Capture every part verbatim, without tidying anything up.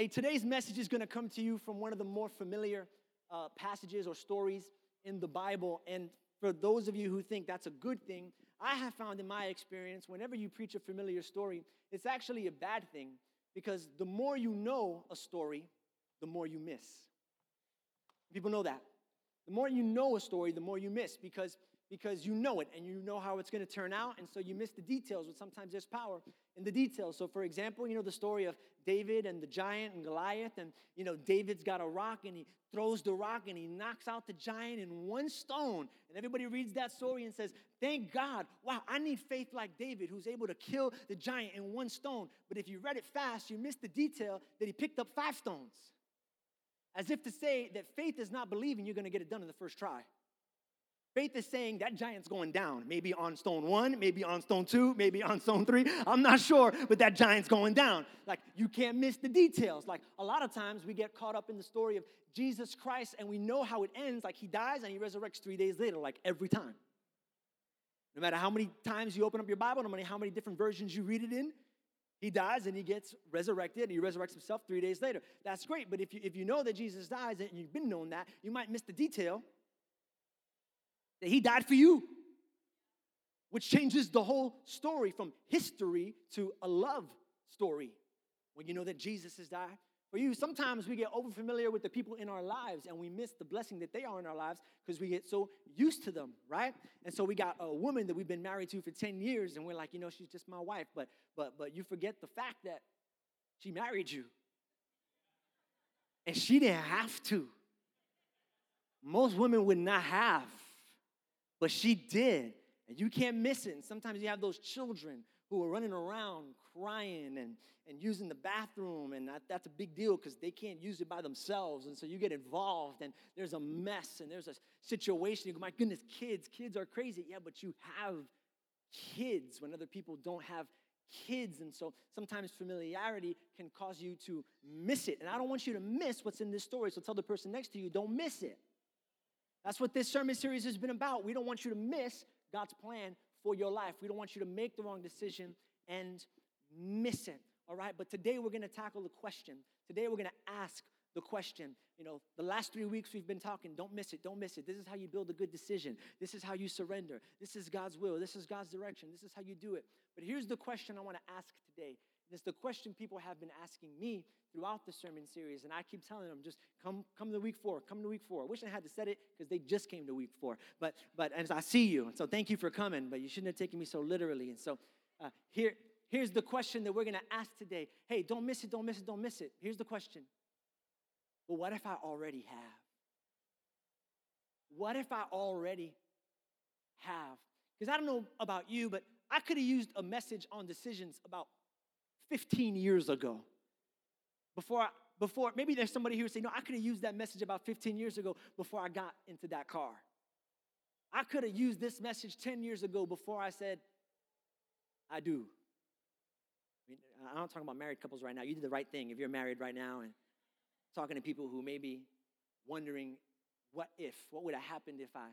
Hey, today's message is going to come to you from one of the more familiar uh, passages or stories in the Bible. And for those of you who think that's a good thing, I have found in my experience, whenever you preach a familiar story, it's actually a bad thing, because the more you know a story, the more you miss. People know that. The more you know a story, the more you miss, because, because you know it, and you know how it's going to turn out, and so you miss the details, but sometimes there's power in the details. So, for example, you know the story of David and the giant and Goliath, and, you know, David's got a rock, and he throws the rock, and he knocks out the giant in one stone, and everybody reads that story and says, thank God, wow, I need faith like David, who's able to kill the giant in one stone. But if you read it fast, you miss the detail that he picked up five stones, as if to say that faith is not believing you're going to get it done in the first try. Faith is saying that giant's going down, maybe on stone one, maybe on stone two, maybe on stone three. I'm not sure, but that giant's going down. Like, you can't miss the details. Like, a lot of times we get caught up in the story of Jesus Christ, and we know how it ends. Like, he dies and he resurrects three days later, like every time. No matter how many times you open up your Bible, no matter how many different versions you read it in, he dies and he gets resurrected, and he resurrects himself three days later. That's great, but if you, if you know that Jesus dies and you've been knowing that, you might miss the detail that he died for you, which changes the whole story from history to a love story when you know that Jesus has died for you. Sometimes we get overfamiliar with the people in our lives, and we miss the blessing that they are in our lives because we get so used to them, right? And so we got a woman that we've been married to for ten years, and we're like, you know, she's just my wife, but but but you forget the fact that she married you, and she didn't have to. Most women would not have. But she did, and you can't miss it. And sometimes you have those children who are running around crying and, and using the bathroom, and that, that's a big deal because they can't use it by themselves. And so you get involved, and there's a mess, and there's a situation. You go, my goodness, kids, kids are crazy. Yeah, but you have kids when other people don't have kids. And so sometimes familiarity can cause you to miss it. And I don't want you to miss what's in this story, so tell the person next to you, don't miss it. That's what this sermon series has been about. We don't want you to miss God's plan for your life. We don't want you to make the wrong decision and miss it, all right? But today we're going to tackle the question. Today we're going to ask the question. You know, the last three weeks we've been talking, don't miss it, don't miss it. This is how you build a good decision. This is how you surrender. This is God's will. This is God's direction. This is how you do it. But here's the question I want to ask today. It's the question people have been asking me throughout the sermon series, and I keep telling them, just come come to week four, come to week four. I wish I had to said it because they just came to week four, but but and I see you, and so thank you for coming, but you shouldn't have taken me so literally. And so uh, here here's the question that we're going to ask today. Hey, don't miss it, don't miss it, don't miss it. Here's the question. But what if I already have? What if I already have? Because I don't know about you, but I could have used a message on decisions about fifteen years ago. Before, I, before maybe there's somebody here who say, no, I could have used that message about fifteen years ago before I got into that car. I could have used this message ten years ago before I said, I do. I mean, I'm not talking about married couples right now. You did the right thing if you're married right now, and talking to people who may be wondering, what if? What would have happened if I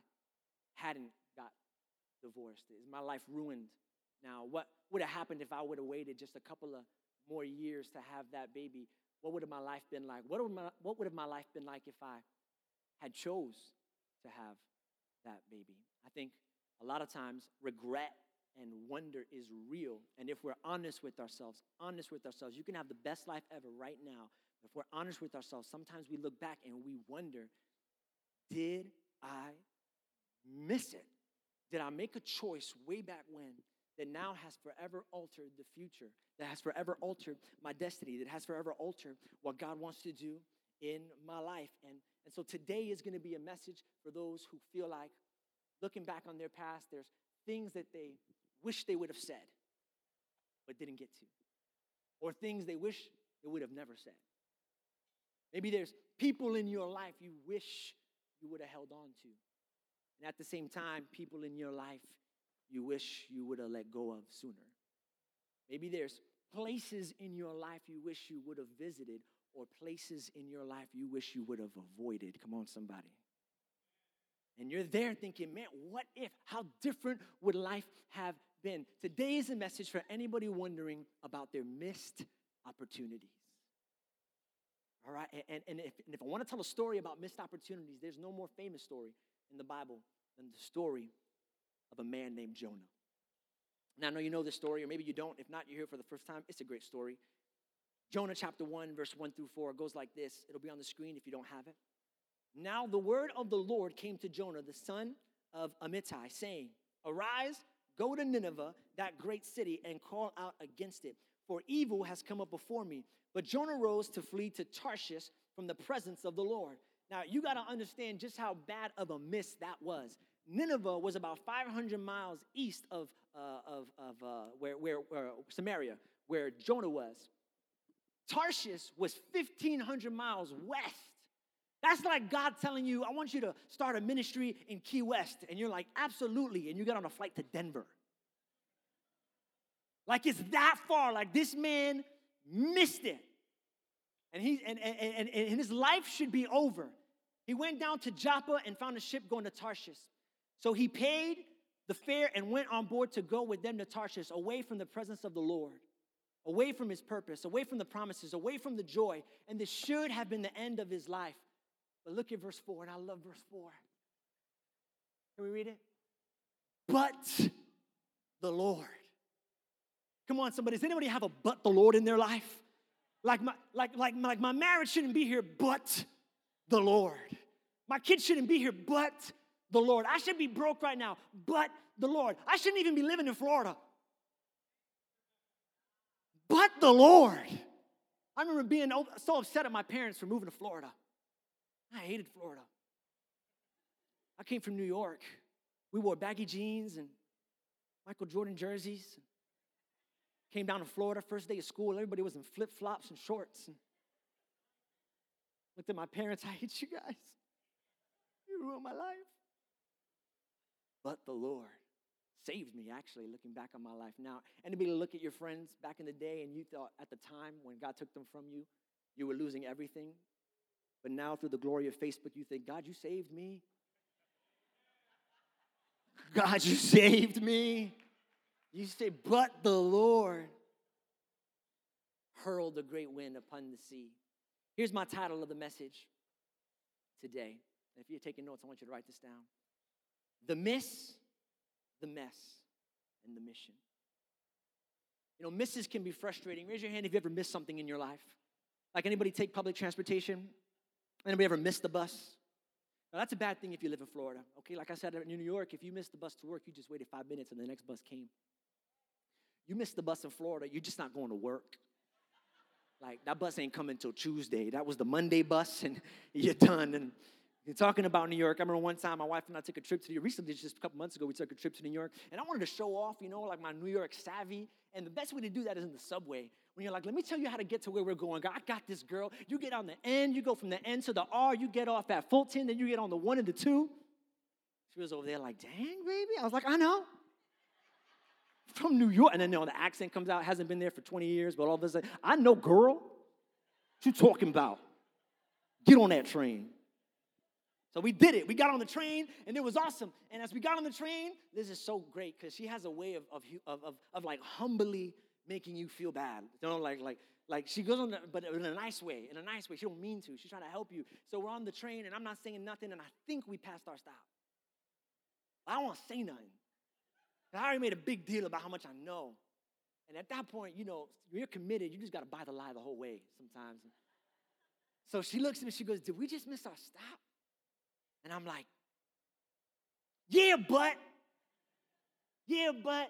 hadn't got divorced? Is my life ruined now? What would have happened if I would have waited just a couple of more years to have that baby? What would have my life been like? What would my, what would have my life been like if I had chose to have that baby? I think a lot of times regret and wonder is real. And if we're honest with ourselves, honest with ourselves, you can have the best life ever right now. If we're honest with ourselves, sometimes we look back and we wonder, did I miss it? Did I make a choice way back when that now has forever altered the future, that has forever altered my destiny, that has forever altered what God wants to do in my life? And, and so today is going to be a message for those who feel like, looking back on their past, there's things that they wish they would have said but didn't get to, or things they wish they would have never said. Maybe there's people in your life you wish you would have held on to. And at the same time, people in your life you wish you would have let go of sooner. Maybe there's places in your life you wish you would have visited, or places in your life you wish you would have avoided. Come on, somebody. And you're there thinking, man, what if? How different would life have been? Today is a message for anybody wondering about their missed opportunities. All right? And, and, if, and if I want to tell a story about missed opportunities, there's no more famous story in the Bible than the story of a man named Jonah. Now, I know you know this story, or maybe you don't. If not, you're here for the first time. It's a great story. Jonah chapter one, verse one through four, goes like this. It'll be on the screen if you don't have it. Now the word of the Lord came to Jonah, the son of Amittai, saying, "Arise, go to Nineveh, that great city, and call out against it, for evil has come up before me." But Jonah rose to flee to Tarshish from the presence of the Lord. Now, you got to understand just how bad of a miss that was. Nineveh was about five hundred miles east of, uh, of, of uh, where, where, where Samaria, where Jonah was. Tarshish was fifteen hundred miles west. That's like God telling you, I want you to start a ministry in Key West. And you're like, absolutely. And you get on a flight to Denver. Like it's that far. Like this man missed it. And, he, and, and, and, and his life should be over. He went down to Joppa and found a ship going to Tarshish. So he paid the fare and went on board to go with them to Tarshish, away from the presence of the Lord, away from his purpose, away from the promises, away from the joy. And this should have been the end of his life. But look at verse four, and I love verse four. Can we read it? But the Lord. Come on, somebody. Does anybody have a but the Lord in their life? Like my, like, like, like my marriage shouldn't be here, but the Lord. My kids shouldn't be here, but the Lord. I should be broke right now, but the Lord. I shouldn't even be living in Florida, but the Lord. I remember being so upset at my parents for moving to Florida. I hated Florida. I came from New York. We wore baggy jeans and Michael Jordan jerseys. Came down to Florida, first day of school. Everybody was in flip-flops and shorts. And looked at my parents, I hate you guys. You ruined my life. But the Lord saved me, actually, looking back on my life now. Anybody look at your friends back in the day and you thought at the time when God took them from you, you were losing everything? But now through the glory of Facebook, you think, God, you saved me. God, you saved me. You say, but the Lord hurled a great wind upon the sea. Here's my title of the message today. And if you're taking notes, I want you to write this down. The miss, the mess, and the mission. You know, misses can be frustrating. Raise your hand if you ever missed something in your life. Like anybody take public transportation? Anybody ever miss the bus? Now, that's a bad thing if you live in Florida, okay? Like I said, in New York, if you missed the bus to work, you just waited five minutes and the next bus came. You missed the bus in Florida, you're just not going to work. Like, that bus ain't coming till Tuesday. That was the Monday bus, and you're done. And you're talking about New York. I remember one time, my wife and I took a trip to New York. Recently, just a couple months ago, we took a trip to New York. And I wanted to show off, you know, like my New York savvy. And the best way to do that is in the subway. When you're like, let me tell you how to get to where we're going. I got this, girl. You get on the N. You go from the N to the R. You get off at Fulton. Then you get on the one and the two. She was over there like, dang, baby. I was like, I know. From New York. And then, you know, the accent comes out. Hasn't been there for twenty years. But all of a sudden, I know, girl. What you talking about? Get on that train. So we did it. We got on the train, and it was awesome. And as we got on the train, this is so great because she has a way of, of of of of like humbly making you feel bad. You know, like like like she goes on, the, but in a nice way. In a nice way, she don't mean to. She's trying to help you. So we're on the train, and I'm not saying nothing. And I think we passed our stop. I don't want to say nothing. I already made a big deal about how much I know. And at that point, you know, you're committed. You just got to buy the lie the whole way sometimes. So she looks at me. She goes, "Did we just miss our stop?" And I'm like, yeah, but, yeah, but.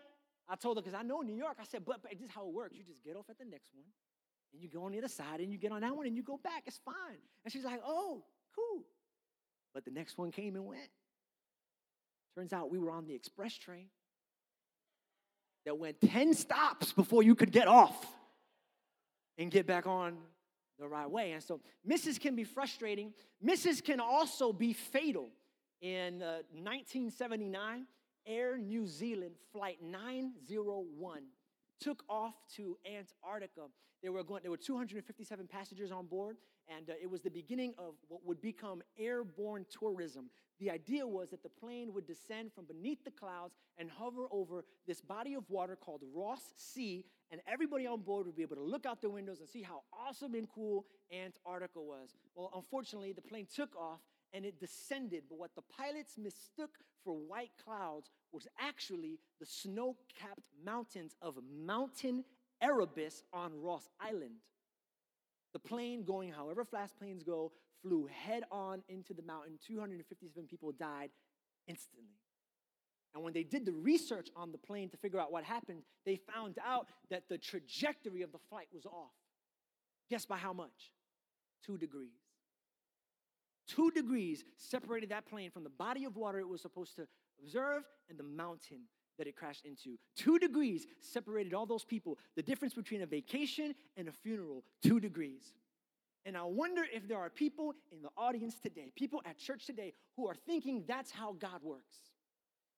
I told her, because I know New York, I said, but, but this is how it works. You just get off at the next one, and you go on the other side, and you get on that one, and you go back. It's fine. And she's like, oh, cool. But the next one came and went. Turns out we were on the express train that went ten stops before you could get off and get back on the right way. And so misses can be frustrating. Misses can also be fatal. In uh, nineteen seventy-nine, Air New Zealand Flight nine oh one took off to Antarctica. There were going. There were two hundred fifty-seven passengers on board, and uh, it was the beginning of what would become airborne tourism. The idea was that the plane would descend from beneath the clouds and hover over this body of water called Ross Sea, and everybody on board would be able to look out their windows and see how awesome and cool Antarctica was. Well, unfortunately, the plane took off, and it descended, but what the pilots mistook for white clouds was actually the snow-capped mountains of Mount Erebus on Ross Island. The plane, going however fast planes go, flew head-on into the mountain. two hundred fifty-seven people died instantly. And when they did the research on the plane to figure out what happened, they found out that the trajectory of the flight was off. Guess by how much? Two degrees. Two degrees separated that plane from the body of water it was supposed to observe and the mountain that it crashed into. Two degrees separated all those people. The difference between a vacation and a funeral, two degrees. And I wonder if there are people in the audience today, people at church today, who are thinking that's how God works.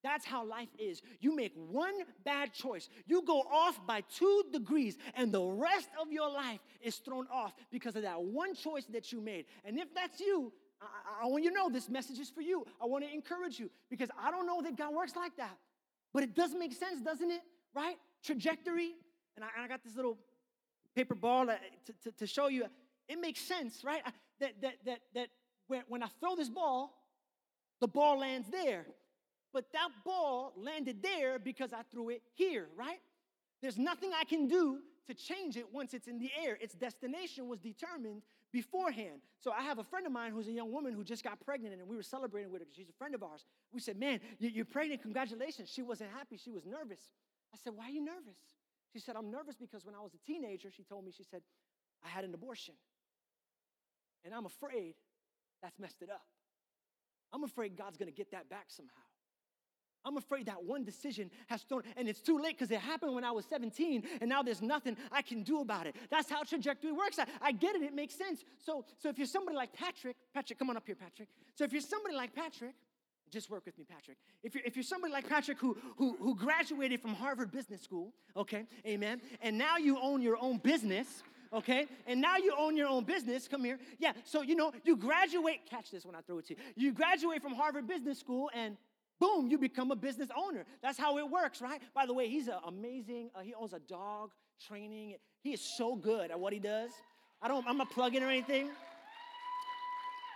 That's how life is. You make one bad choice. You go off by two degrees, and the rest of your life is thrown off because of that one choice that you made. And if that's you, I, I want you to know this message is for you. I want to encourage you because I don't know that God works like that. But it does make sense, doesn't it? Right? Trajectory. And I, and I got this little paper ball to, to, to show you. It makes sense, right? I, that that, that, that when, when I throw this ball, the ball lands there. But that ball landed there because I threw it here, right? There's nothing I can do to change it once it's in the air. Its destination was determined beforehand. So I have a friend of mine who's a young woman who just got pregnant, and we were celebrating with her. She's a friend of ours. We said, man, you're pregnant. Congratulations. She wasn't happy. She was nervous. I said, why are you nervous? She said, I'm nervous because when I was a teenager, she told me, she said, I had an abortion. And I'm afraid that's messed it up. I'm afraid God's going to get that back somehow. I'm afraid that one decision has thrown, and it's too late because it happened when I was seventeen, and now there's nothing I can do about it. That's how trajectory works. I, I get it. It makes sense. So, so if you're somebody like Patrick, Patrick, come on up here, Patrick. So if you're somebody like Patrick, just work with me, Patrick. If you're, if you're somebody like Patrick who, who, who graduated from Harvard Business School, okay, amen, and now you own your own business, okay? And now you own your own business. Come here. Yeah, so, you know, you graduate. Catch this when I throw it to you. You graduate from Harvard Business School, and boom, you become a business owner. That's how it works, right? By the way, he's an amazing, uh, he owns a dog training. He is so good at what he does. I don't, I'm not plugging or anything.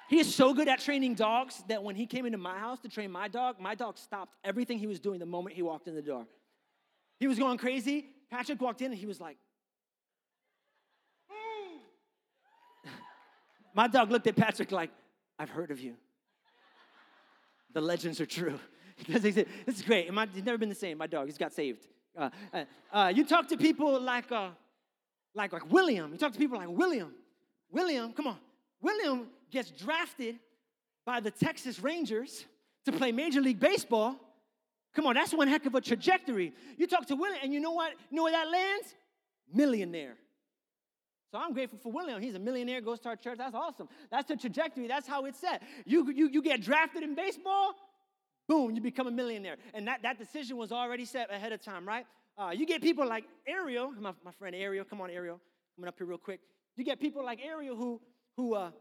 He is so good at training dogs that when he came into my house to train my dog, my dog stopped everything he was doing the moment he walked in the door. He was going crazy. Patrick walked in and he was like, hey. My dog looked at Patrick like, I've heard of you. The legends are true. This is great. My, he's never been the same. My dog, he's got saved. Uh, uh, uh, you talk to people like, uh, like, like William. You talk to people like William. William, come on. William gets drafted by the Texas Rangers to play Major League Baseball. Come on, that's one heck of a trajectory. You talk to William, and you know what? You know where that lands? Millionaire. So I'm grateful for William. He's a millionaire, goes to our church. That's awesome. That's the trajectory. That's how it's set. You, you, you get drafted in baseball, boom, you become a millionaire. And that, that decision was already set ahead of time, right? Uh, you get people like Ariel, my, my friend Ariel. Come on, Ariel. Coming up here real quick. You get people like Ariel who, who uh,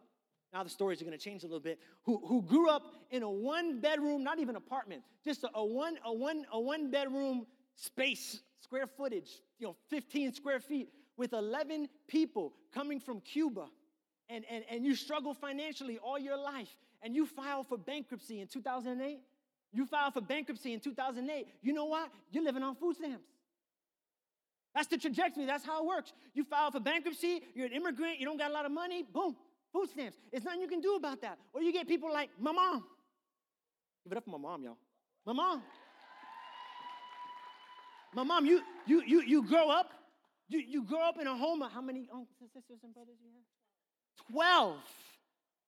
now the stories are going to change a little bit, who, who grew up in a one-bedroom, not even apartment, just a, a one, a one, a one-bedroom space, square footage, you know, fifteen square feet, with eleven people coming from Cuba, and, and, and you struggle financially all your life, and you file for bankruptcy in two thousand eight. You file for bankruptcy in two thousand eight. You know what? You're living on food stamps. That's the trajectory. That's how it works. You file for bankruptcy. You're an immigrant. You don't got a lot of money. Boom, food stamps. There's nothing you can do about that. Or you get people like my mom. Give it up for my mom, y'all. My mom. My mom, you you you you grow up. You, you grow up in a home of how many uncles and sisters and brothers you have? Twelve.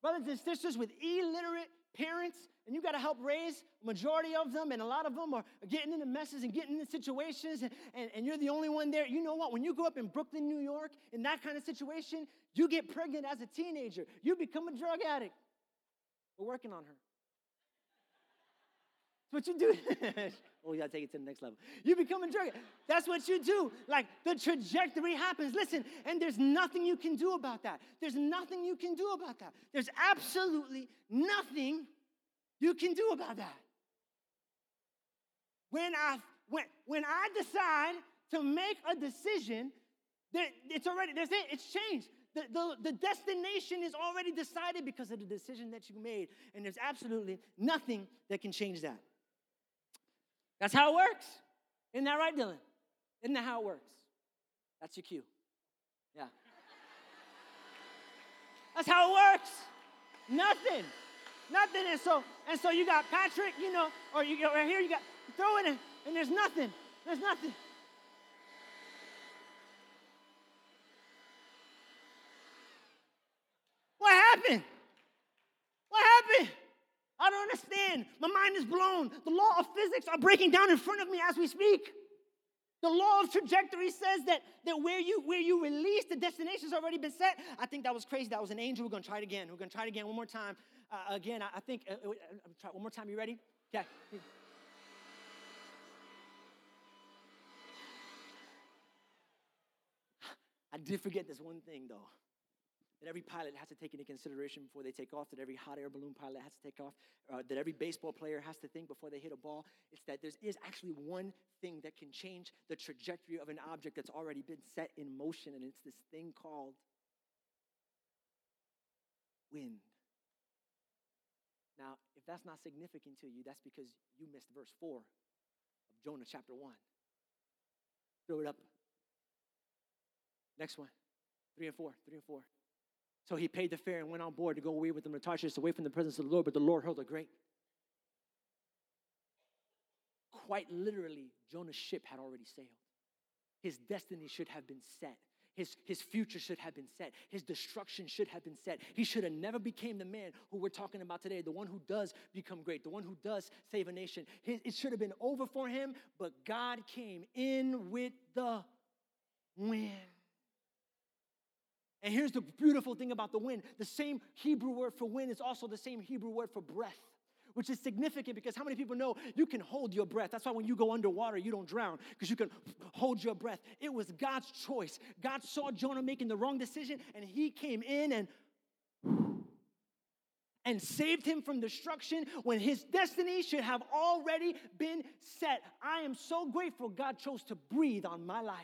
Brothers and sisters with illiterate parents, and you got to help raise a majority of them, and a lot of them are getting into messes and getting into situations, and, and, and you're the only one there. You know what? When you grow up in Brooklyn, New York, in that kind of situation, You get pregnant as a teenager. You become a drug addict. We're working on her. That's what you do. Oh, you got to take it to the next level. You become a drug addict. That's what you do. Like, the trajectory happens. Listen, and there's nothing you can do about that. There's nothing you can do about that. There's absolutely nothing you can do about that. When I, when, when I decide to make a decision, it's already, there's it, it's changed. The, the, the destination is already decided because of the decision that you made, and there's absolutely nothing that can change that. That's how it works. Isn't that right, Dylan? Isn't that how it works? That's your cue. Yeah. That's how it works. Nothing. Nothing. And so, and so you got Patrick, you know, or you or here you got, throw it in, and there's nothing. There's nothing. What happened? What happened? I don't understand. My mind is blown. The law of physics are breaking down in front of me as we speak. The law of trajectory says that, that where you where you release, the destination's already been set. I think that was crazy. That was an angel. We're going to try it again. We're going to try it again one more time. Uh, again, I, I think, uh, try one more time. You ready? Okay. I did forget this one thing, though. That every pilot has to take into consideration before they take off, that every hot air balloon pilot has to take off, uh, that every baseball player has to think before they hit a ball. It's that there is actually one thing that can change the trajectory of an object that's already been set in motion, and it's this thing called wind. Now, if that's not significant to you, that's because you missed verse four of Jonah chapter one. Throw it up. Next one. Three and four. Three and four. So he paid the fare and went on board to go away with them to Tarshish, away from the presence of the Lord, but the Lord hurled a great. Quite literally, Jonah's ship had already sailed. His destiny should have been set. His, his future should have been set. His destruction should have been set. He should have never became the man who we're talking about today, the one who does become great, the one who does save a nation. His, it should have been over for him, but God came in with the wind. And here's the beautiful thing about the wind. The same Hebrew word for wind is also the same Hebrew word for breath, which is significant because how many people know you can hold your breath? That's why when you go underwater, you don't drown because you can hold your breath. It was God's choice. God saw Jonah making the wrong decision, and he came in and and saved him from destruction when his destiny should have already been set. I am so grateful God chose to breathe on my life.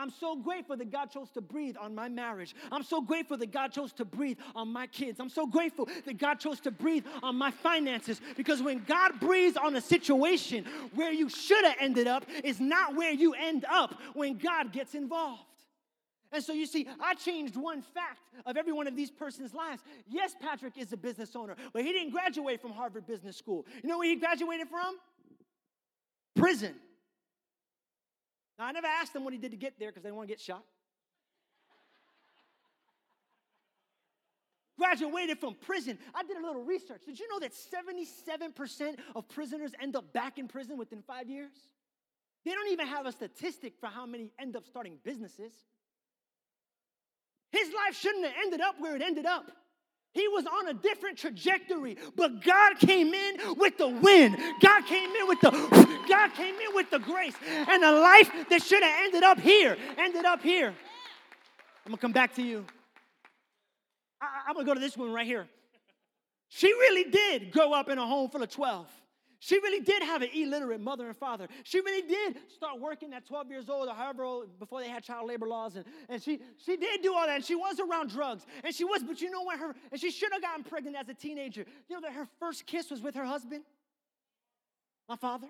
I'm so grateful that God chose to breathe on my marriage. I'm so grateful that God chose to breathe on my kids. I'm so grateful that God chose to breathe on my finances. Because when God breathes on a situation, where you should have ended up is not where you end up when God gets involved. And so you see, I changed one fact of every one of these persons' lives. Yes, Patrick is a business owner, but he didn't graduate from Harvard Business School. You know where he graduated from? Prison. Now, I never asked him what he did to get there because they didn't want to get shot. Graduated from prison. I did a little research. Did you know that seventy-seven percent of prisoners end up back in prison within five years? They don't even have a statistic for how many end up starting businesses. His life shouldn't have ended up where it ended up. He was on a different trajectory, but God came in with the wind. God came in with the, God came in with the grace. And a life that should have ended up here, ended up here. I'm going to come back to you. I, I'm going to go to this one right here. She really did grow up in a home full of twelve. She really did have an illiterate mother and father. She really did start working at twelve years old or however old before they had child labor laws. And, and she, she did do all that. And she was around drugs. And she was, but you know what? Her, and she should have gotten pregnant as a teenager. You know that her first kiss was with her husband? My father?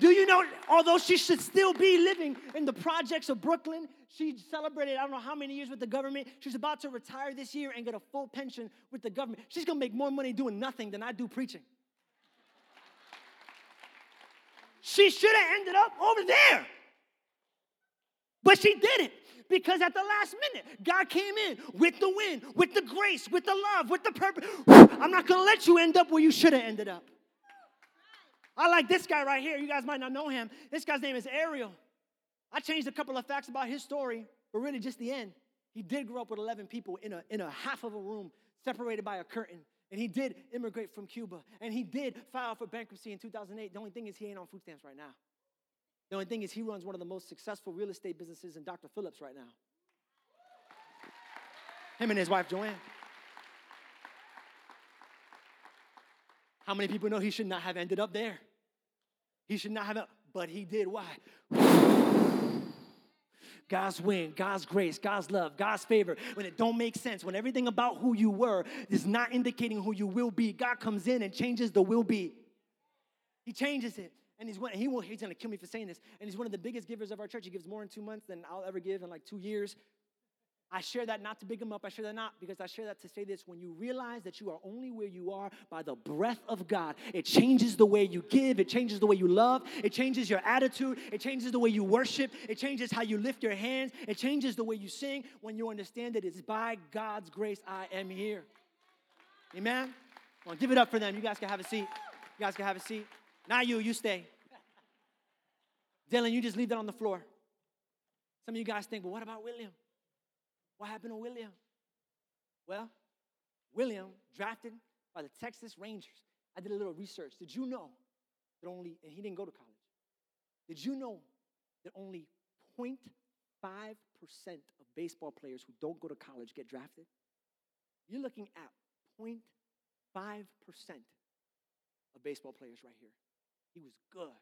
Do you know, although she should still be living in the projects of Brooklyn, she celebrated I don't know how many years with the government. She's about to retire this year and get a full pension with the government. She's going to make more money doing nothing than I do preaching. She should have ended up over there. But she didn't because at the last minute, God came in with the wind, with the grace, with the love, with the purpose. I'm not going to let you end up where you should have ended up. I like this guy right here. You guys might not know him. This guy's name is Ariel. I changed a couple of facts about his story, but really just the end. He did grow up with eleven people in a, in a half of a room separated by a curtain. And he did immigrate from Cuba. And he did file for bankruptcy in two thousand eight. The only thing is he ain't on food stamps right now. The only thing is he runs one of the most successful real estate businesses in Doctor Phillips right now. Him and his wife, Joanne. How many people know he should not have ended up there? He should not have, but he did. Why? God's wind, God's grace, God's love, God's favor. When it don't make sense, when everything about who you were is not indicating who you will be, God comes in and changes the will be. He changes it. And he's, one, he will, he's going to kill me for saying this. And he's one of the biggest givers of our church. He gives more in two months than I'll ever give in like two years. I share that not to big him up. I share that not because I share that to say this. When you realize that you are only where you are by the breath of God, it changes the way you give. It changes the way you love. It changes your attitude. It changes the way you worship. It changes how you lift your hands. It changes the way you sing when you understand that it's by God's grace I am here. Amen? Well, give it up for them. You guys can have a seat. You guys can have a seat. Not you. You stay. Dylan, you just leave that on the floor. Some of you guys think, well, what about William? What happened to William? Well, William, drafted by the Texas Rangers. I did a little research. Did you know that only, and he didn't go to college. Did you know that only zero point five percent of baseball players who don't go to college get drafted? You're looking at zero point five percent of baseball players right here. He was good,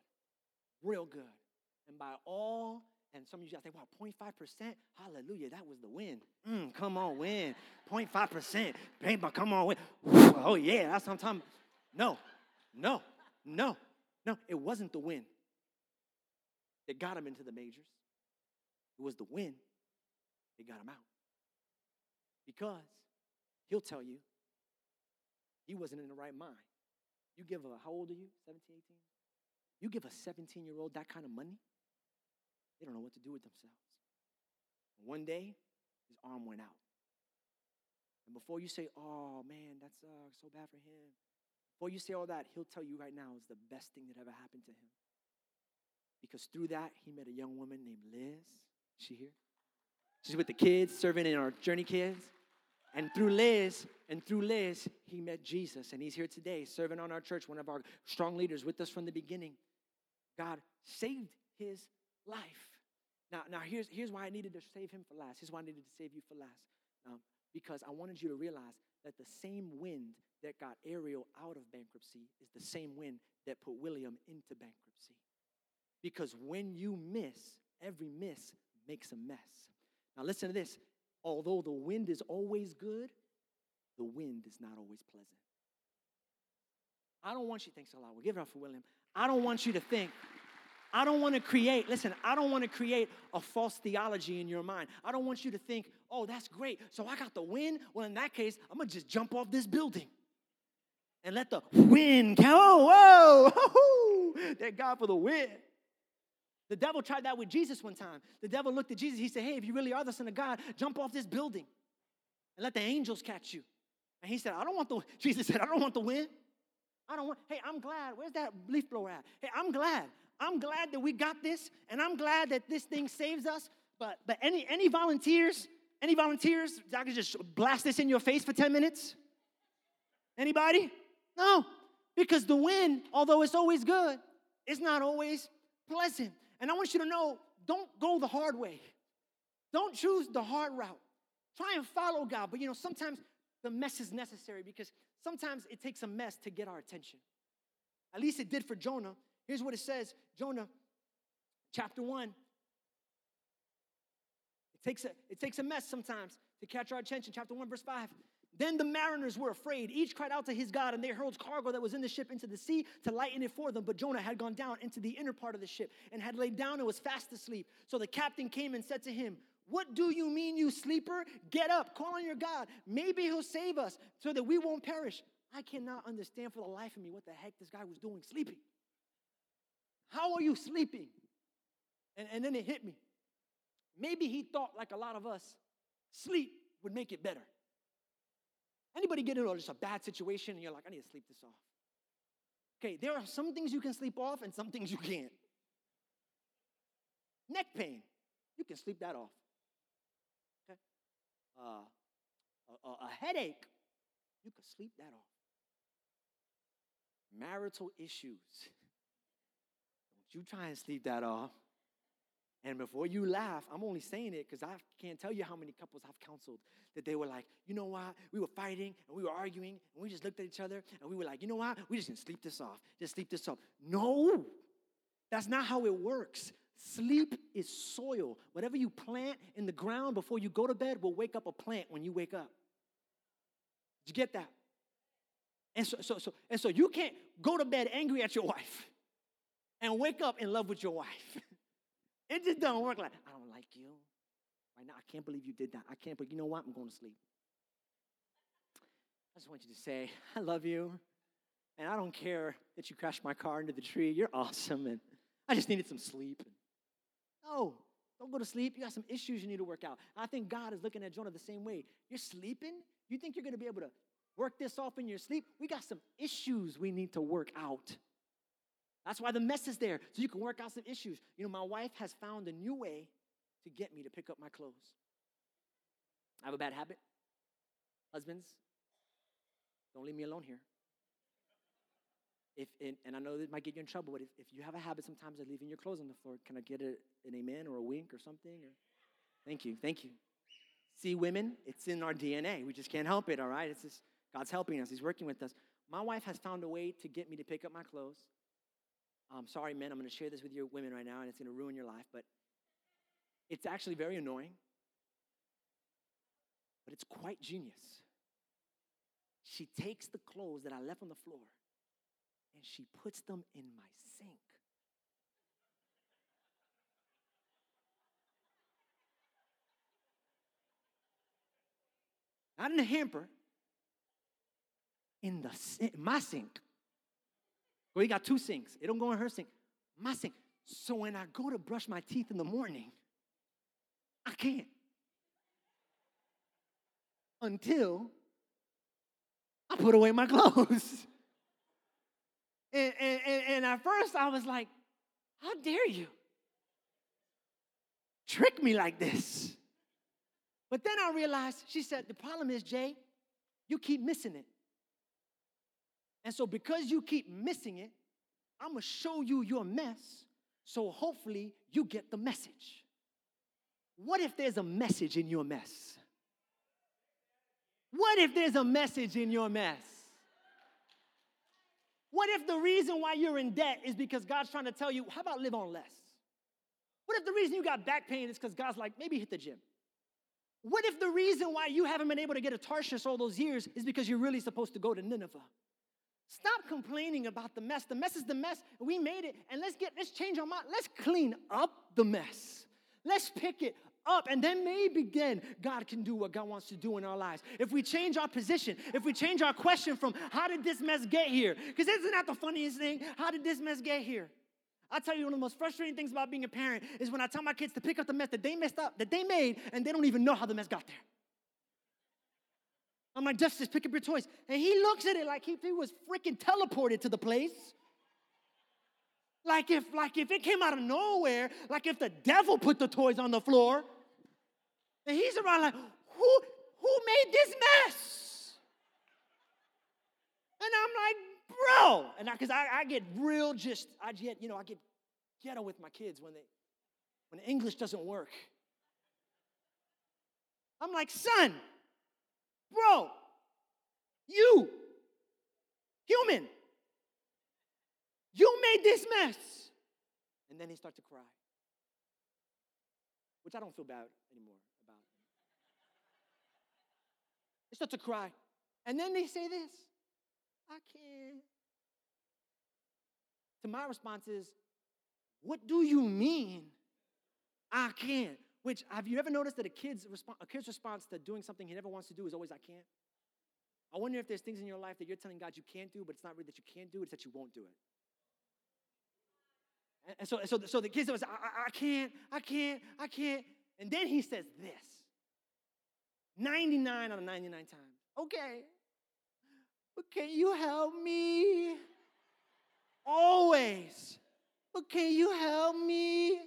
real good. And by all And some of you guys think, wow, zero point five percent? Hallelujah, that was the win. Mm, come on, win. zero point five percent. Baby, come on, win. Oh, yeah, that's what I'm talking about. No, no, no, no. It wasn't the win that got him into the majors. It was the win that got him out. Because he'll tell you he wasn't in the right mind. You give a, how old are you? seventeen, eighteen? You give a seventeen-year-old that kind of money? They don't know what to do with themselves. One day, his arm went out. And before you say, oh, man, that's uh, so bad for him. Before you say all that, he'll tell you right now is the best thing that ever happened to him. Because through that, he met a young woman named Liz. Is she here? She's with the kids, serving in our Journey Kids. And through Liz, and through Liz, he met Jesus. And he's here today, serving on our church, one of our strong leaders with us from the beginning. God saved his life. Now, now here's, here's why I needed to save him for last. Here's why I needed to save you for last. Um, because I wanted you to realize that the same wind that got Ariel out of bankruptcy is the same wind that put William into bankruptcy. Because when you miss, every miss makes a mess. Now listen to this. Although the wind is always good, the wind is not always pleasant. I don't want you to think, so loud. We'll give it up for William. I don't want you to think... I don't want to create, listen, I don't want to create a false theology in your mind. I don't want you to think, oh, that's great, so I got the wind? Well, in that case, I'm going to just jump off this building and let the wind go. Whoa, whoa, thank God for the wind. The devil tried that with Jesus one time. The devil looked at Jesus. He said, hey, if you really are the Son of God, jump off this building and let the angels catch you. And he said, I don't want the, Jesus said, I don't want the wind. I don't want, hey, I'm glad. Where's that leaf blower at? Hey, I'm glad. I'm glad that we got this, and I'm glad that this thing saves us, but but any any volunteers, any volunteers, I can just blast this in your face for ten minutes? Anybody? No, because the wind, although it's always good, it's not always pleasant. And I want you to know, don't go the hard way. Don't choose the hard route. Try and follow God, but you know, sometimes the mess is necessary because sometimes it takes a mess to get our attention. At least it did for Jonah. Here's what it says, Jonah chapter one. It takes, a, it takes a mess sometimes to catch our attention. Chapter one, verse five. Then the mariners were afraid. Each cried out to his God, and they hurled cargo that was in the ship into the sea to lighten it for them. But Jonah had gone down into the inner part of the ship and had laid down and was fast asleep. So the captain came and said to him, what do you mean, you sleeper? Get up, call on your God. Maybe he'll save us so that we won't perish. I cannot understand for the life of me what the heck this guy was doing sleeping. How are you sleeping? And, and then it hit me. Maybe he thought, like a lot of us, sleep would make it better. Anybody get into just a bad situation and you're like, I need to sleep this off? Okay, there are some things you can sleep off and some things you can't. Neck pain, you can sleep that off. Okay? Uh, a, a headache, you can sleep that off. Marital issues, don't you try and sleep that off. And before you laugh, I'm only saying it because I can't tell you how many couples I've counseled that they were like, you know what? We were fighting and we were arguing and we just looked at each other and we were like, you know what? We just gonna sleep this off. Just sleep this off. No, that's not how it works. Sleep is soil. Whatever you plant in the ground before you go to bed will wake up a plant when you wake up. Did you get that? And so, so, so, and so you can't go to bed angry at your wife and wake up in love with your wife. It just doesn't work like, I don't like you. Right now, I can't believe you did that. I can't believe, you know what? I'm going to sleep. I just want you to say, I love you, and I don't care that you crashed my car into the tree. You're awesome, and I just needed some sleep. No, don't go to sleep. You got some issues you need to work out. I think God is looking at Jonah the same way. You're sleeping? You think you're going to be able to work this off in your sleep? We got some issues we need to work out. That's why the mess is there, so you can work out some issues. You know, my wife has found a new way to get me to pick up my clothes. I have a bad habit. Husbands, don't leave me alone here. If and, and I know that might get you in trouble, but if, if you have a habit sometimes of leaving your clothes on the floor, can I get a, an amen or a wink or something? Or, thank you, thank you. See, women, it's in our D N A. We just can't help it, all right? It's just God's helping us. He's working with us. My wife has found a way to get me to pick up my clothes. I'm sorry, men, I'm going to share this with your women right now, and it's going to ruin your life, but it's actually very annoying, but it's quite genius. She takes the clothes that I left on the floor, and she puts them in my sink. Not in the hamper, in the in my sink. Well, you got two sinks. It don't go in her sink. My sink. So when I go to brush my teeth in the morning, I can't. Until I put away my clothes. and, and, and, and at first I was like, how dare you trick me like this? But then I realized, she said, the problem is, Jay, you keep missing it. And so because you keep missing it, I'm going to show you your mess, so hopefully you get the message. What if there's a message in your mess? What if there's a message in your mess? What if the reason why you're in debt is because God's trying to tell you, how about live on less? What if the reason you got back pain is because God's like, maybe hit the gym? What if the reason why you haven't been able to get to Tarshish all those years is because you're really supposed to go to Nineveh? Stop complaining about the mess. The mess is the mess. We made it, and let's get let's change our mind. Let's clean up the mess. Let's pick it up, and then maybe then God can do what God wants to do in our lives. If we change our position, if we change our question from how did this mess get here? Because isn't that the funniest thing? How did this mess get here? I'll tell you, one of the most frustrating things about being a parent is when I tell my kids to pick up the mess that they messed up, that they made, and they don't even know how the mess got there. I'm like, Justice, pick up your toys. And he looks at it like he, he was freaking teleported to the place. Like if, like if it came out of nowhere, like if the devil put the toys on the floor. And he's around like, who, who made this mess? And I'm like, bro. And I, because I, I get real just, I get, you know, I get ghetto with my kids when they, when English doesn't work. I'm like, son. Bro, you, human, you made this mess. And then they start to cry, which I don't feel bad anymore about. They start to cry. And then they say this, I can't. To my response is, what do you mean I can't? Which, have you ever noticed that a kid's, resp- a kid's response to doing something he never wants to do is always, I can't? I wonder if there's things in your life that you're telling God you can't do, but it's not really that you can't do it, it's that you won't do it. And, and, so, and so, so the kid says, I, I, I can't, I can't, I can't. And then he says this, ninety-nine out of ninety-nine times. Okay, but can you help me? Always. But can you help me?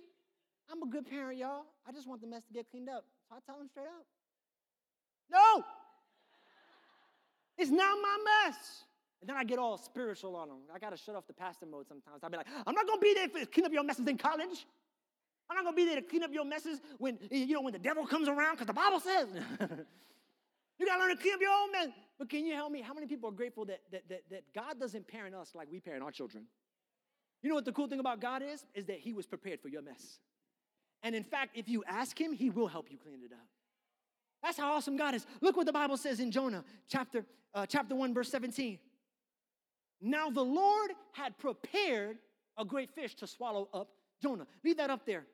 I'm a good parent, y'all. I just want the mess to get cleaned up. So I tell them straight up. No! It's not my mess. And then I get all spiritual on them. I got to shut off the pastor mode sometimes. I'll be like, I'm not going to be there to clean up your messes in college. I'm not going to be there to clean up your messes when, you know, when the devil comes around, because the Bible says. You got to learn to clean up your own mess. But can you help me? How many people are grateful that, that, that, that God doesn't parent us like we parent our children? You know what the cool thing about God is? Is that he was prepared for your mess. And in fact, if you ask him, he will help you clean it up. That's how awesome God is. Look what the Bible says in Jonah chapter uh, chapter one, verse seventeen. Now the Lord had prepared a great fish to swallow up Jonah. Leave that up there.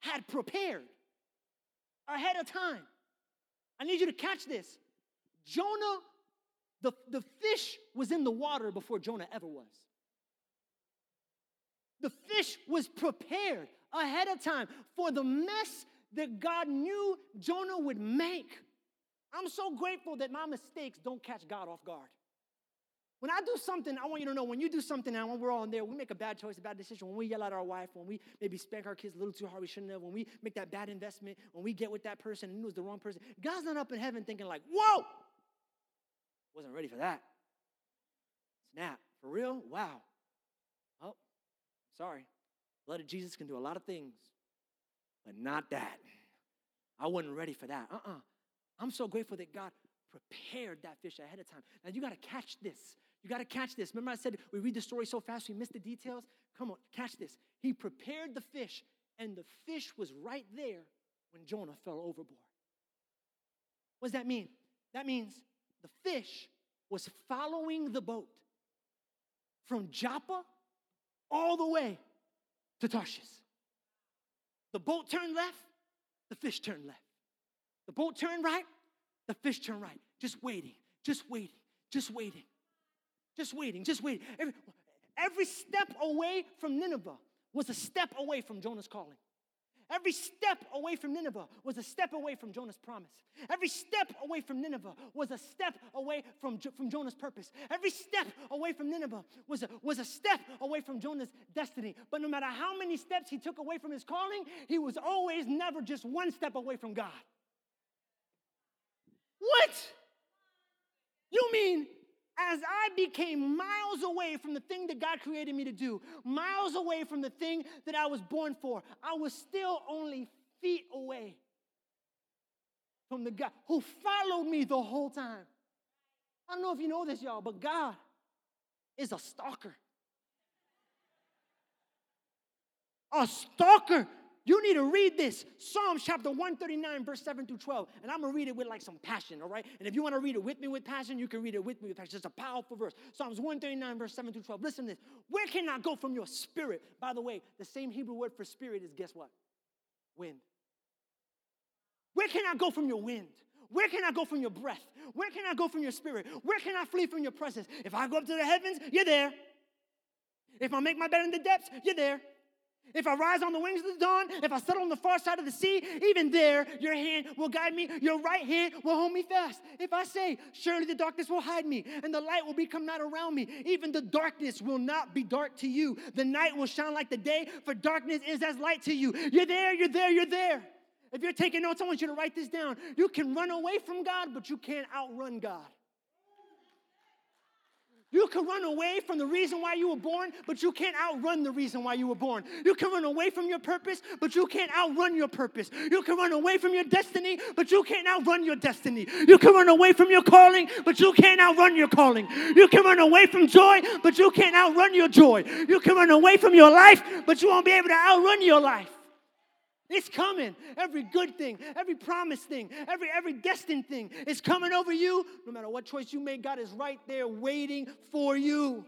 Had prepared ahead of time. I need you to catch this. Jonah, the, the fish was in the water before Jonah ever was. The fish was prepared ahead of time for the mess that God knew Jonah would make. I'm so grateful that my mistakes don't catch God off guard. When I do something, I want you to know, when you do something and when we're all in there, we make a bad choice, a bad decision, when we yell at our wife, when we maybe spank our kids a little too hard, we shouldn't have, when we make that bad investment, when we get with that person and it was the wrong person, God's not up in heaven thinking like, whoa, wasn't ready for that. Snap, for real? Wow. Oh, sorry. Blood of Jesus can do a lot of things. But not that. I wasn't ready for that. Uh-uh. I'm so grateful that God prepared that fish ahead of time. Now, you got to catch this. You got to catch this. Remember I said we read the story so fast we miss the details? Come on, catch this. He prepared the fish, and the fish was right there when Jonah fell overboard. What does that mean? That means the fish was following the boat from Joppa all the way to Tarshish. The boat turned left, the fish turned left. The boat turned right, the fish turned right. Just waiting, just waiting, just waiting, just waiting, just waiting. Every, every step away from Nineveh was a step away from Jonah's calling. Every step away from Nineveh was a step away from Jonah's promise. Every step away from Nineveh was a step away from, from Jonah's purpose. Every step away from Nineveh was a, was a step away from Jonah's destiny. But no matter how many steps he took away from his calling, he was always never just one step away from God. What? You mean as I became miles away from the thing that God created me to do, miles away from the thing that I was born for, I was still only feet away from the God who followed me the whole time. I don't know if you know this, y'all, but God is a stalker. A stalker. You need to read this, Psalms chapter one thirty-nine, verse seven through twelve, and I'm going to read it with like some passion, all right? And if you want to read it with me with passion, you can read it with me with passion. It's a powerful verse. Psalms one thirty-nine, verse seven through twelve. Listen to this. Where can I go from your spirit? By the way, the same Hebrew word for spirit is, guess what? Wind. Where can I go from your wind? Where can I go from your breath? Where can I go from your spirit? Where can I flee from your presence? If I go up to the heavens, you're there. If I make my bed in the depths, you're there. If I rise on the wings of the dawn, if I settle on the far side of the sea, even there your hand will guide me, your right hand will hold me fast. If I say, surely the darkness will hide me, and the light will become night around me, even the darkness will not be dark to you. The night will shine like the day, for darkness is as light to you. You're there, you're there, you're there. If you're taking notes, I want you to write this down. You can run away from God, but you can't outrun God. You can run away from the reason why you were born, but you can't outrun the reason why you were born. You can run away from your purpose, but you can't outrun your purpose. You can run away from your destiny, but you can't outrun your destiny. You can run away from your calling, but you can't outrun your calling. You can run away from joy, but you can't outrun your joy. You can run away from your life, but you won't be able to outrun your life. It's coming. Every good thing, every promised thing, every every destined thing is coming over you. No matter what choice you make, God is right there waiting for you.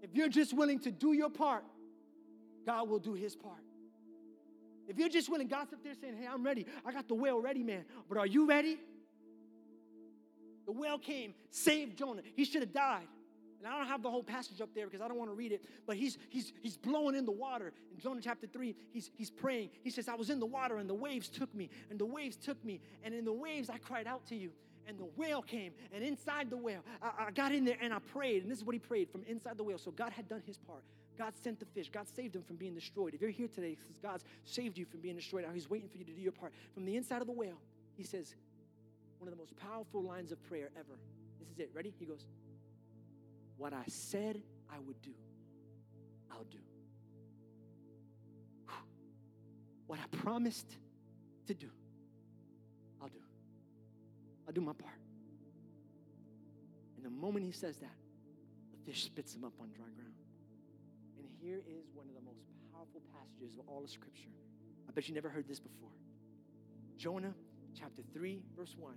If you're just willing to do your part, God will do his part. If you're just willing, God's up there saying, hey, I'm ready. I got the whale ready, man. But are you ready? The whale came, saved Jonah. He should have died. And I don't have the whole passage up there because I don't want to read it, but he's he's he's blowing in the water. In Jonah chapter three, he's he's praying. He says, I was in the water and the waves took me, and the waves took me, and in the waves I cried out to you. And the whale came, and inside the whale, I, I got in there and I prayed. And this is what he prayed from inside the whale. So God had done his part. God sent the fish. God saved them from being destroyed. If you're here today, because God's saved you from being destroyed, now he's waiting for you to do your part. From the inside of the whale, he says, one of the most powerful lines of prayer ever. This is it. Ready? He goes, what I said I would do, I'll do. What I promised to do, I'll do. I'll do my part. And the moment he says that, the fish spits him up on dry ground. And here is one of the most powerful passages of all of Scripture. I bet you never heard this before. Jonah chapter three, verse one.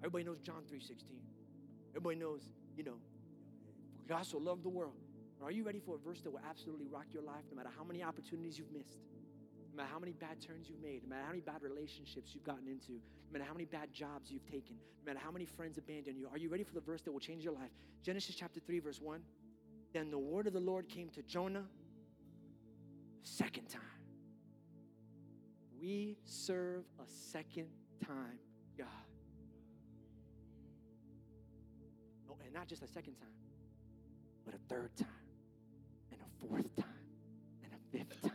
Everybody knows John three sixteen. Everybody knows, you know, God so loved the world. But are you ready for a verse that will absolutely rock your life no matter how many opportunities you've missed? No matter how many bad turns you've made, no matter how many bad relationships you've gotten into, no matter how many bad jobs you've taken, no matter how many friends abandoned you, are you ready for the verse that will change your life? Genesis chapter three, verse one. Then the word of the Lord came to Jonah a second time. We serve a second time God. No, and not just a second time, but a third time, and a fourth time, and a fifth time.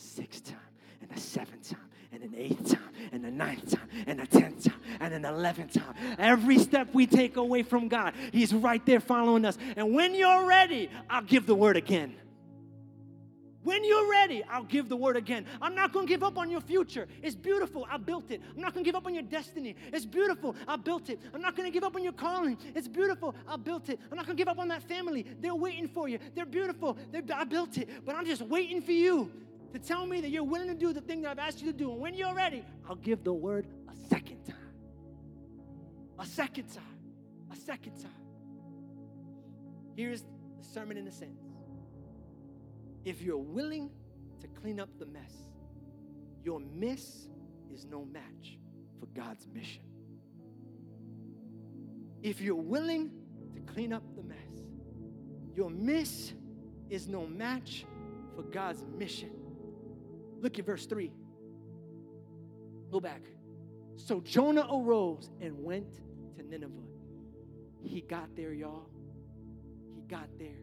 Sixth time, and a seventh time, and an eighth time, and a ninth time, and a tenth time, and an eleventh time. Every step we take away from God, he's right there following us. And when you're ready, I'll give the word again. When you're ready, I'll give the word again. I'm not going to give up on your future. It's beautiful. I built it. I'm not going to give up on your destiny. It's beautiful. I built it. I'm not going to give up on your calling. It's beautiful. I built it. I'm not going to give up on that family. They're waiting for you. They're beautiful. They're, I built it. But I'm just waiting for you to tell me that you're willing to do the thing that I've asked you to do. And when you're ready, I'll give the word a second time. A second time. A second time. Here's the sermon in a sentence. If you're willing to clean up the mess, your miss is no match for God's mission. If you're willing to clean up the mess, your miss is no match for God's mission. Look at verse three. Go back. So Jonah arose and went to Nineveh. He got there, y'all. He got there.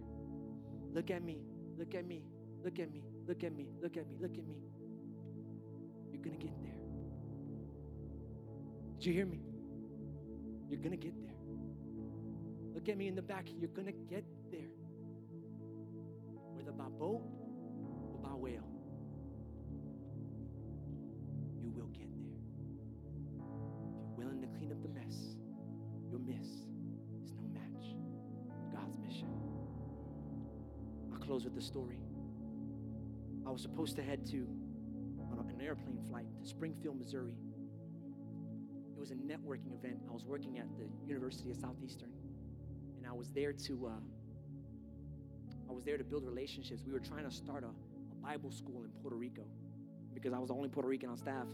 Look at me. Look at me. Look at me. Look at me. Look at me. Look at me. You're going to get there. Did you hear me? You're going to get there. Look at me in the back. You're going to get there. Whether by boat or by whale. Will get there. If you're willing to clean up the mess, your miss is no match for God's mission. I'll close with the story. I was supposed to head to on an airplane flight to Springfield, Missouri. It was a networking event. I was working at the University of Southeastern, and I was there to uh, I was there to build relationships. We were trying to start a, a Bible school in Puerto Rico, because I was the only Puerto Rican on staff.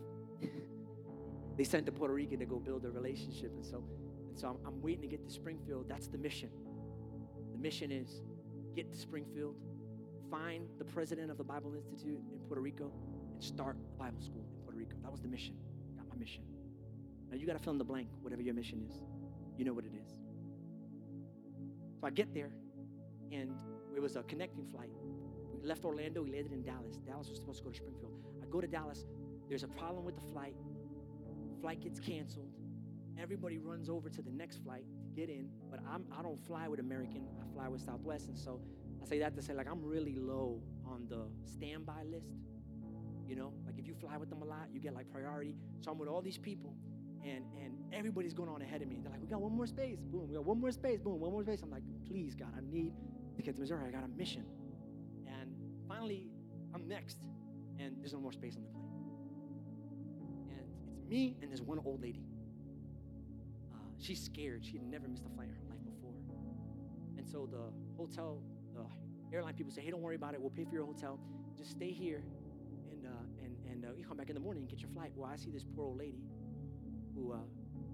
They sent the Puerto Rican to go build a relationship. And so, and so I'm, I'm waiting to get to Springfield. That's the mission. The mission is get to Springfield, find the president of the Bible Institute in Puerto Rico, and start a Bible school in Puerto Rico. That was the mission. Got my mission. Now you got to fill in the blank, whatever your mission is. You know what it is. So I get there, and it was a connecting flight. We left Orlando. We landed in Dallas. Dallas was supposed to go to Springfield. I go to Dallas. There's a problem with the flight. Flight gets canceled. Everybody runs over to the next flight to get in. But I'm, I don't fly with American. I fly with Southwest. And so I say that to say, like, I'm really low on the standby list. You know, like if you fly with them a lot, you get like priority. So I'm with all these people, and and everybody's going on ahead of me. They're like, we got one more space. Boom. We got one more space. Boom. One more space. I'm like, please, God, I need to get to Missouri. I got a mission. Finally, I'm next, and there's no more space on the plane. And it's me and there's one old lady. Uh, she's scared. She had never missed a flight in her life before. And so the hotel, the airline people say, hey, don't worry about it. We'll pay for your hotel. Just stay here, and uh, and and uh, you come back in the morning and get your flight. Well, I see this poor old lady who, uh,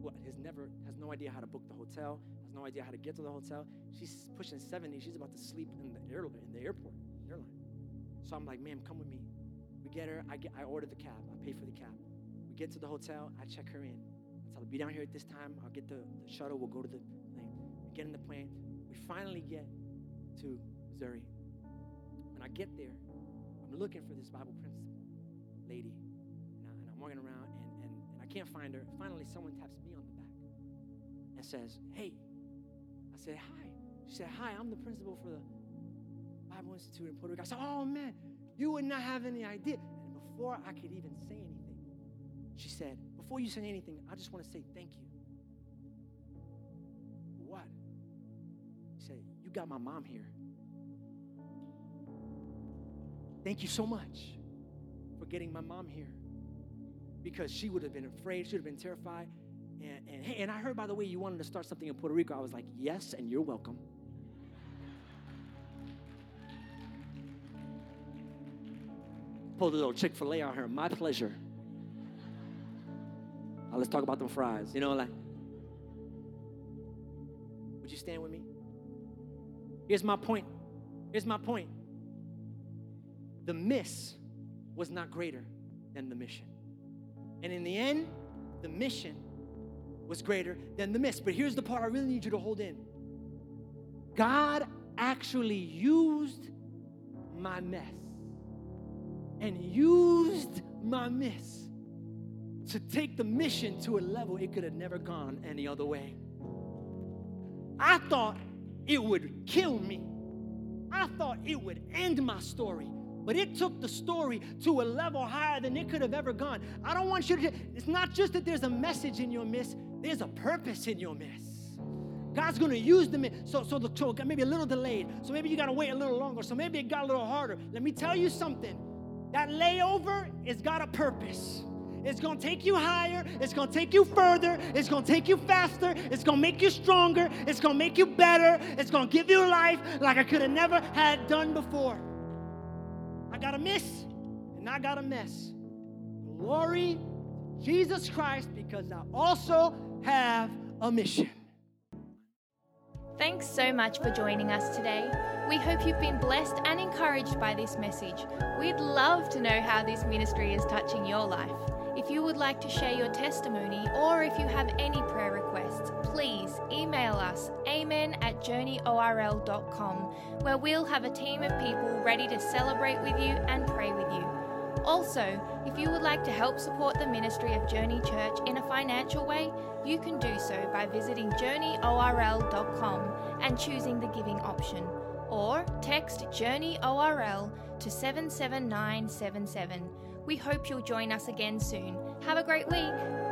who has never, has no idea how to book the hotel, has no idea how to get to the hotel. She's pushing seventy. She's about to sleep in the, air, in the airport, airline. So I'm like, ma'am, come with me. We get her. I get. I order the cab. I pay for the cab. We get to the hotel. I check her in. I tell her, be down here at this time. I'll get the, the shuttle. We'll go to the plane. We get in the plane. We finally get to Missouri. When I I get there, I'm looking for this Bible principle lady, and, I, and I'm walking around, and, and, and I can't find her. Finally, someone taps me on the back and says, hey. I said, hi. She said, hi, I'm the principal for the Bible Institute in Puerto Rico. I said, oh, man, you would not have any idea. And before I could even say anything, she said, before you say anything, I just want to say thank you. What? She said, you got my mom here. Thank you so much for getting my mom here, because she would have been afraid, she would have been terrified. And, and hey, and I heard, by the way, you wanted to start something in Puerto Rico. I was like, yes, and you're welcome. Pulled a little Chick-fil-A on her. My pleasure. Now let's talk about them fries. You know, like, would you stand with me? Here's my point. Here's my point. The miss was not greater than the mission. And in the end, the mission was greater than the miss. But here's the part I really need you to hold in. God actually used my mess and used my miss to take the mission to a level it could have never gone any other way. I thought it would kill me. I thought it would end my story. But it took the story to a level higher than it could have ever gone. I don't want you to, it's not just that there's a message in your miss, there's a purpose in your miss. God's going to use the miss. So, so the so maybe a little delayed. So maybe you got to wait a little longer. So maybe it got a little harder. Let me tell you something. That layover has got a purpose. It's going to take you higher. It's going to take you further. It's going to take you faster. It's going to make you stronger. It's going to make you better. It's going to give you life like I could have never had done before. I got a miss, and I got a mess. Glory Jesus Christ, because I also have a mission. Thanks so much for joining us today. We hope you've been blessed and encouraged by this message. We'd love to know how this ministry is touching your life. If you would like to share your testimony, or if you have any prayer requests, please email us amen at journey o r l dot com, where we'll have a team of people ready to celebrate with you and pray with you. Also, if you would like to help support the ministry of Journey Church in a financial way, you can do so by visiting journey o r l dot com and choosing the giving option, or text journey o r l to seven seven nine seven seven. We hope you'll join us again soon. Have a great week.